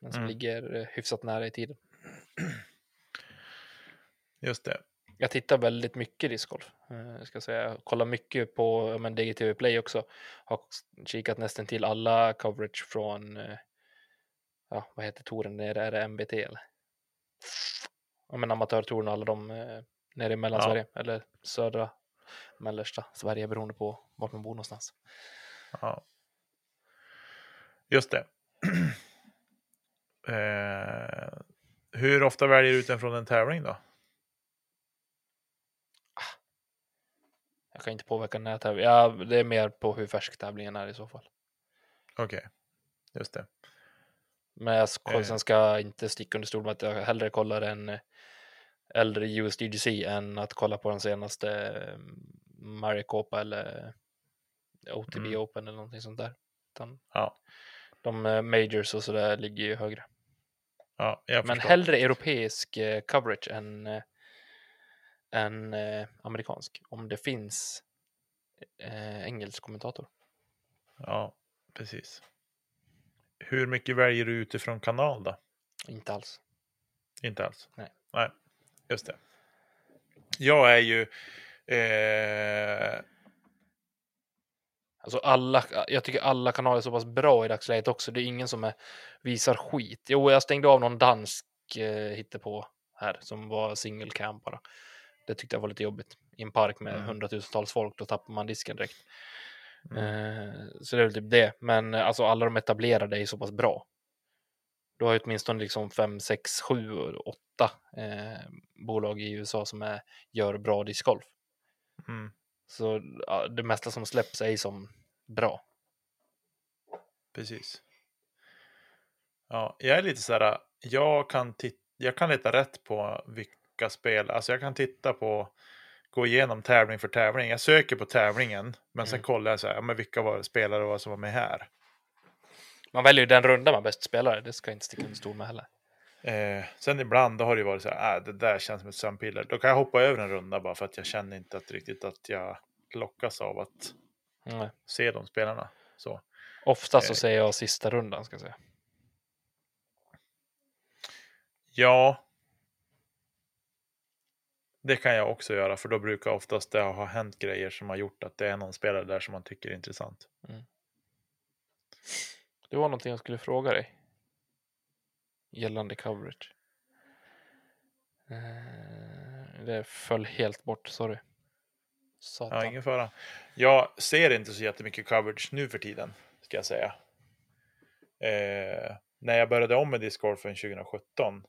Men som ligger hyfsat nära i tiden. Just det. Jag tittar väldigt mycket discgolf. Ska jag säga. Kollar mycket på DGTV Play också. Har kikat nästan till alla coverage från vad heter touren? Är det MBT eller? Ja, men amatörtouren och alla de nere i Mellansverige eller södra mellersta Sverige beroende på vart man bor någonstans. Ja. Just det. Hur ofta väljer du ut den från en tävling då? Jag kan inte påverka den här tävlingen. Ja, det är mer på hur färsk tävlingen är i så fall. Okej. Just det. Men jag ska inte sticka under stol med att jag hellre kollar en äldre USDGC än att kolla på den senaste Maricopa eller OTB Open eller någonting sånt där. Utan de majors och sådär ligger ju högre. Ja, jag förstår. Men hellre europeisk coverage än amerikansk. Om det finns engelsk kommentator. Ja, precis. Hur mycket väljer du utifrån kanal då? Inte alls. Inte alls? Nej, just det. Jag är ju... Alltså jag tycker alla kanaler är så pass bra i dagsläget också. Det är ingen som visar skit. Jo, jag stängde av någon dansk hittepå här som var single cam bara. Det tyckte jag var lite jobbigt. I en park med 100 000-tals folk, då tappar man disken direkt. Så det är väl typ det. Men alltså alla de etablerade är så pass bra. Du har ju åtminstone liksom 5, 6, 7, 8 bolag i USA som gör bra discgolf. Så det mesta som släpps är som bra. Precis. Ja, jag är lite sådär, jag kan leta rätt på vilka spel, alltså jag kan titta på, gå igenom tävling för tävling. Jag söker på tävlingen, men sen kollar jag såhär, men vilka var spelare och vad som var med här. Man väljer ju den runda man bäst spelar, det ska jag inte sticka under stol med heller. Sen ibland har det ju varit så här, det där känns som ett sömnpiller. Då kan jag hoppa över en runda bara för att jag känner inte riktigt att jag lockas av att se de spelarna. Så. Oftast så säger jag sista rundan, ska jag säga. Ja. Det kan jag också göra, för då brukar oftast det ha hänt grejer som har gjort att det är någon spelare där som man tycker är intressant. Det var någonting jag skulle fråga dig. Gällande coverage. Det föll helt bort, sorry. Satan. Ja, ingen fara. Jag ser inte så jättemycket coverage nu för tiden, ska jag säga. När jag började om med discgolfen 2017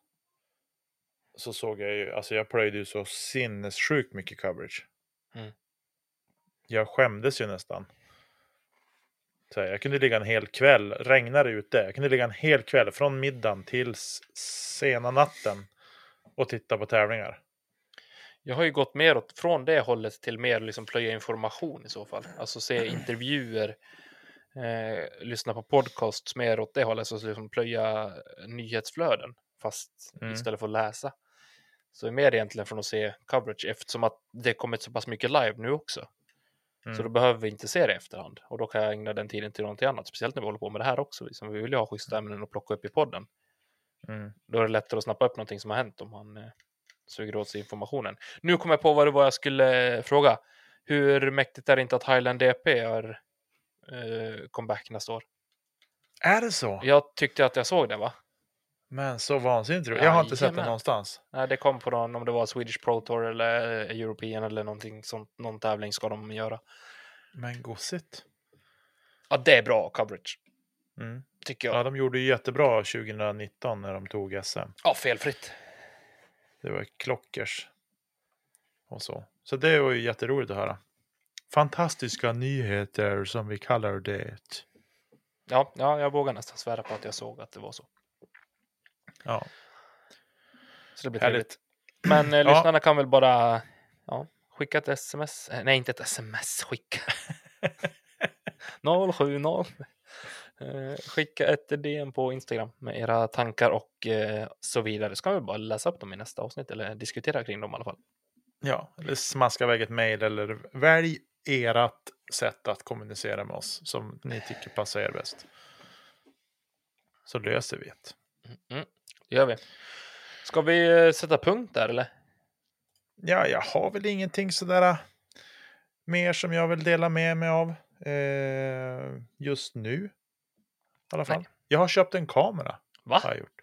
så såg jag ju, alltså jag plöjde ju så sinnessjukt mycket coverage. Jag skämdes ju nästan. Jag kunde ligga en hel kväll, regnade ute, jag kunde ligga en hel kväll från middagen till sena natten och titta på tävlingar. Jag har ju gått mer åt från det hållet till mer liksom plöja information i så fall. Alltså se intervjuer, lyssna på podcasts mer åt det hållet, så liksom plöja nyhetsflöden fast istället för att läsa. Så är mer egentligen från att se coverage eftersom att det kommit så pass mycket live nu också. Så då behöver vi inte se det i efterhand. Och då kan jag ägna den tiden till någonting annat. Speciellt när vi håller på med det här också. Liksom. Vi vill ju ha schyssta ämnen att plocka upp i podden. Då är det lättare att snappa upp någonting som har hänt om man suger åt sig informationen. Nu kommer jag på vad det var jag skulle fråga. Hur mäktigt är det inte att Highland DP är comeback nästa år? Är det så? Jag tyckte att jag såg det, va? Men så vansinnigt tror jag. Jag har inte sett det någonstans. Nej, det kom på någon, om det var Swedish Pro Tour eller European eller någonting sånt, någon tävling ska de göra. Men gossigt. Ja, det är bra coverage. Tycker jag. Ja, de gjorde ju jättebra 2019 när de tog SM. Ja, felfritt. Det var klockers. Och så. Så det var ju jätteroligt att höra. Fantastiska nyheter som vi kallar det. Ja, jag vågar nästan svära på att jag såg att det var så. Ja. Så det blir trevligt. Men lyssnarna kan väl bara skicka ett sms. Nej, inte ett sms. Skicka 070. Skicka ett DM på Instagram med era tankar och så vidare. Ska vi bara läsa upp dem i nästa avsnitt eller diskutera kring dem i alla fall. Ja, eller smaska iväg ett mejl eller välj ert sätt att kommunicera med oss som ni tycker passar er bäst. Så löser vi det. Det gör vi. Ska vi sätta punkt där eller? Ja, jag har väl ingenting sådär mer som jag vill dela med mig av just nu. I alla fall. Nej. Jag har köpt en kamera. Va? Har jag gjort.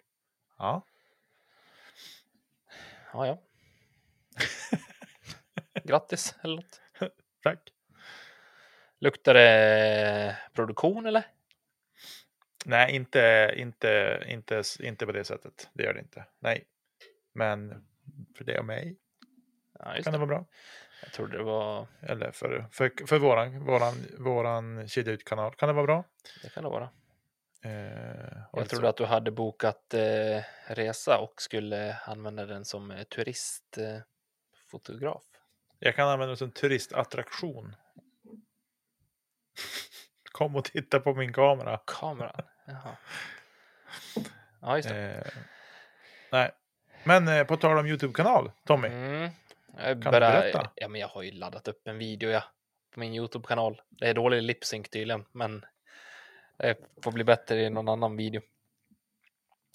Ja. Ja, ja. Grattis eller något. Tack. Luktar det produktion eller? Nej, inte på det sättet. Det gör det inte. Nej. Men för det och mig. Ja, just kan det vara bra. Jag tror det var... Eller för våran kedja ut-kanal. Kan det vara bra? Det kan det vara. Jag trodde att du hade bokat resa och skulle använda den som turistfotograf. Jag kan använda den som turistattraktion. Kom och titta på min kamera. Kameran, jaha. Ja, just det. Nej. Men på tal om YouTube-kanal, Tommy. Kan du berätta? Ja, men jag har ju laddat upp en video på min YouTube-kanal. Det är dålig lip-sync tydligen, men det får bli bättre i någon annan video.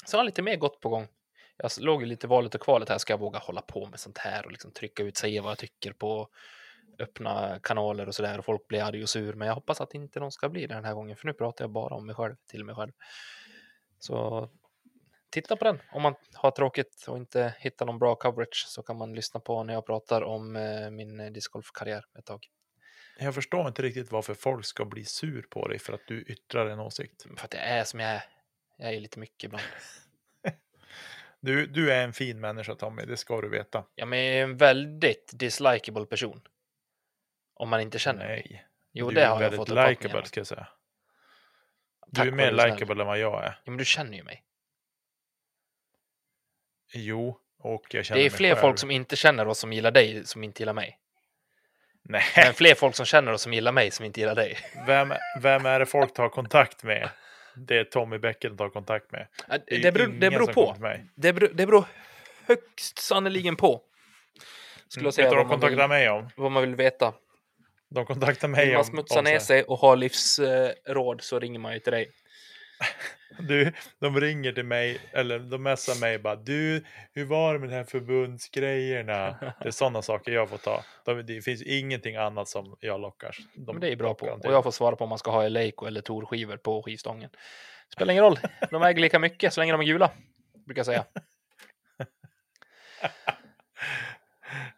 Så jag har lite mer gott på gång. Jag låg ju lite valet och kvalet här. Ska jag våga hålla på med sånt här och liksom trycka ut, säga vad jag tycker på öppna kanaler och sådär, och folk blir arg och sur, men jag hoppas att inte någon ska bli det den här gången, för nu pratar jag bara om mig själv till mig själv. Så titta på den. Om man har tråkigt och inte hittar någon bra coverage så kan man lyssna på när jag pratar om min discgolfkarriär ett tag. Jag förstår inte riktigt varför folk ska bli sur på dig för att du yttrar en åsikt. För att jag är som jag är. Jag är lite mycket ibland. Du är en fin människa, Tommy, det ska du veta. Ja, men jag är en väldigt dislikable person. Om man inte känner. Nej. Jo, det har jag fått uppfattningen. Du är väldigt likeable, ska jag säga. Du är mer likeable än vad jag är. Ja, men du känner ju mig. Jo, och jag känner mig. Det är fler folk som inte känner oss som gillar dig som inte gillar mig. Nej. Men fler folk som känner oss som gillar mig som inte gillar dig. Vem är det folk tar kontakt med? Det är Tommy Bäcke tar kontakt med. Det beror på. Det beror högst sannoliken på. Skulle jag säga vad de kontaktar mig om. Vad man vill veta. De kontaktar mig om. Vill man smutsa ner sig och ha livsråd så ringer man ju till dig. Du, de ringer till mig eller de messar mig bara, du, hur var det med de här förbundsgrejerna? Det är sådana saker jag får ta. Det finns ingenting annat som jag lockar. Men det är bra på. Och jag får svara på om man ska ha Leico eller Torskivor på skivstången. Spelar ingen roll. De äger lika mycket så länge de är gula, brukar jag säga.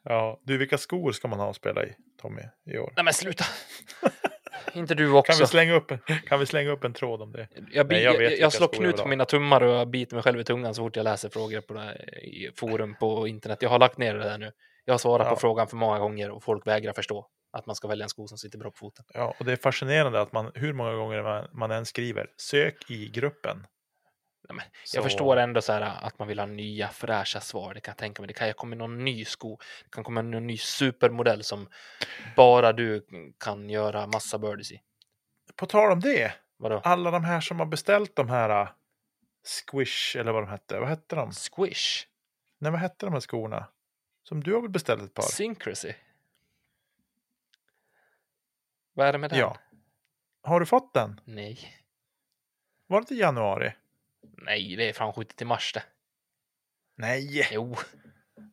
Ja, du, vilka skor ska man ha att spela i, Tommy, i år? Nej, men sluta. Inte du också. Kan vi slänga upp en tråd om det? Jag slår knut på mina tummar och jag biter mig själv i tungan så fort jag läser frågor på det här, i forum på internet. Jag har lagt ner det där nu. Jag har svarat på frågan för många gånger och folk vägrar förstå att man ska välja en sko som sitter bra på foten. Ja, och det är fascinerande att man, hur många gånger man än skriver, sök i gruppen. Nej, men jag förstår ändå så här att man vill ha nya fräscha svar. Det kan jag tänka mig. Det kan komma någon ny sko. Det kan komma någon ny supermodell som bara du kan göra massa birdies i. På tal om det. Vadå? Alla de här som har beställt de här Squish eller vad de hette. Vad hette de? Squish? Nej, vad hette de här skorna? Som du har väl beställt ett par? Syncrosy. Vad är det med den? Ja. Har du fått den? Nej. Var det inte i januari? Nej, det är framskjutet i mars det. Nej. Jo.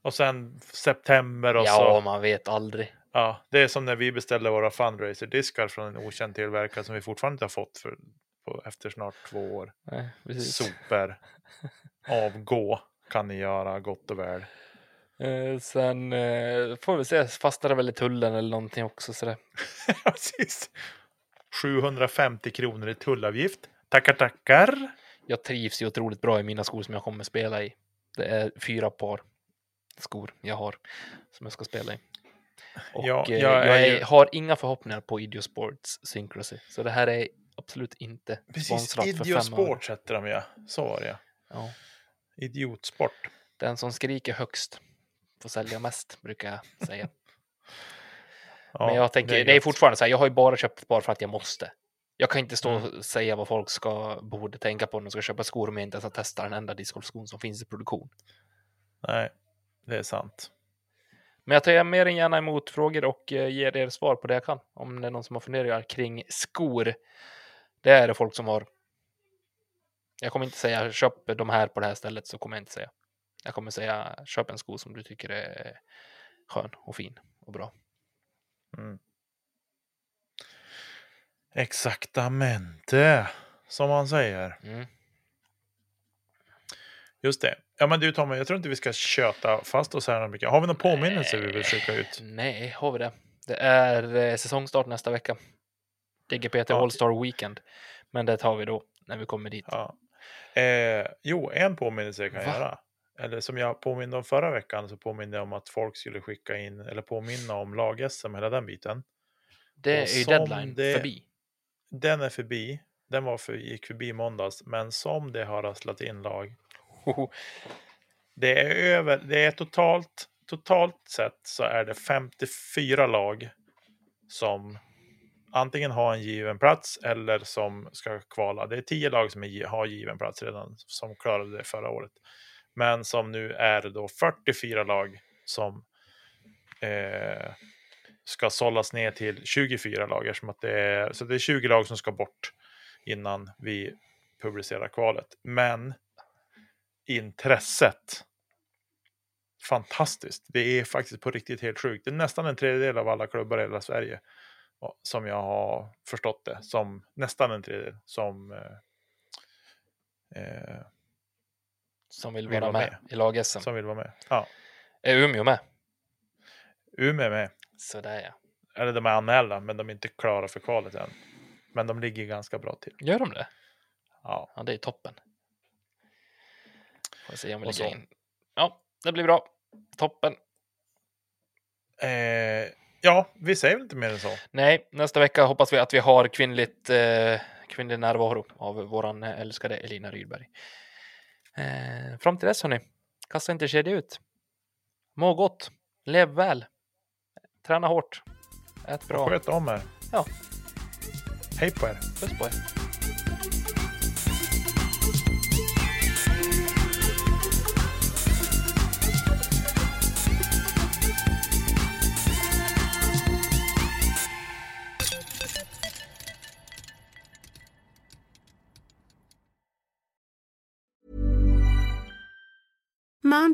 Och sen september och så. Ja, man vet aldrig. Ja, det är som när vi beställde våra fundraiser-diskar från en okänd tillverkare som vi fortfarande inte har fått efter snart 2 år. Nej, precis. Super. Avgå kan ni göra gott och väl. Sen får vi se, fastnar det väl i tullen eller någonting också sådär. Precis. 750 kronor i tullavgift. Tackar. Jag trivs ju otroligt bra i mina skor som jag kommer spela i. Det är 4 par skor jag har som jag ska spela i. Och jag har inga förhoppningar på Idio Sports Syncrosy. Så det här är absolut inte sponsrat för 5 år. Idio Sports heter de, ja. Så var det, ja. Idiotsport. Den som skriker högst får sälja mest, brukar jag säga. Ja, men jag tänker, det är fortfarande så här. Jag har ju bara köpt ett par för att jag måste. Jag kan inte stå och säga vad folk borde tänka på när de ska köpa skor om jag inte ens har testat den enda discgolfskon som finns i produktion. Nej, det är sant. Men jag tar mer än gärna emot frågor och ger er svar på det jag kan. Om det är någon som har funderingar kring skor. Det är det folk som har. Jag kommer inte säga köp de här på det här stället, så kommer jag inte säga. Jag kommer säga köp en sko som du tycker är skön och fin och bra. Mm. Exaktamente, som man säger. Mm. Just det. Ja, men du Tommy, jag tror inte vi ska köta fast oss här mycket. Har vi någon påminnelse vi vill skicka ut? Nej, har vi det? Det är säsongstart nästa vecka. DGPT All-Star Weekend. Men det tar vi då när vi kommer dit. Ja. Jo, en påminnelse jag kan göra. Eller som jag påminde om förra veckan, så påminde jag om att folk skulle skicka in eller påminna om lag-SM, hela den biten. Det är ju deadline förbi. Den är förbi. Den var gick förbi måndags. Men som det har rasslat in lag. Det är över. Det är totalt sett så är det 54 lag som antingen har en given plats eller som ska kvala. Det är 10 lag som har given plats redan, som klarade det förra året. Men som nu är då 44 lag som ska sållas ner till 24 lag. Som att så det är 20 lag som ska bort innan vi publicerar kvalet. Men intresset, fantastiskt. Det är faktiskt på riktigt helt sjukt. Det är nästan en tredjedel av alla klubbar i hela Sverige, som jag har förstått det, som nästan en tredjedel som vill vara med i lag-SM. Som vill vara med. Ja. Är Umeå med? Umeå är med. Så där ja. Eller de är anmälda, men de är inte klara för kvalet än. Men de ligger ganska bra till. Gör de det? Ja. Ja, det är toppen. Får se om vi ligger in. Ja, det blir bra. Toppen. Ja, vi säger väl inte mer än så. Nej, nästa vecka hoppas vi att vi har kvinnlig närvaro av våran älskade Elina Rydberg. Fram till dess hörni, kasta inte kedja ut. Må gott, lev väl, träna hårt, ät bra. Sköt om er. Ja. Hej på er. Puss på er. Mom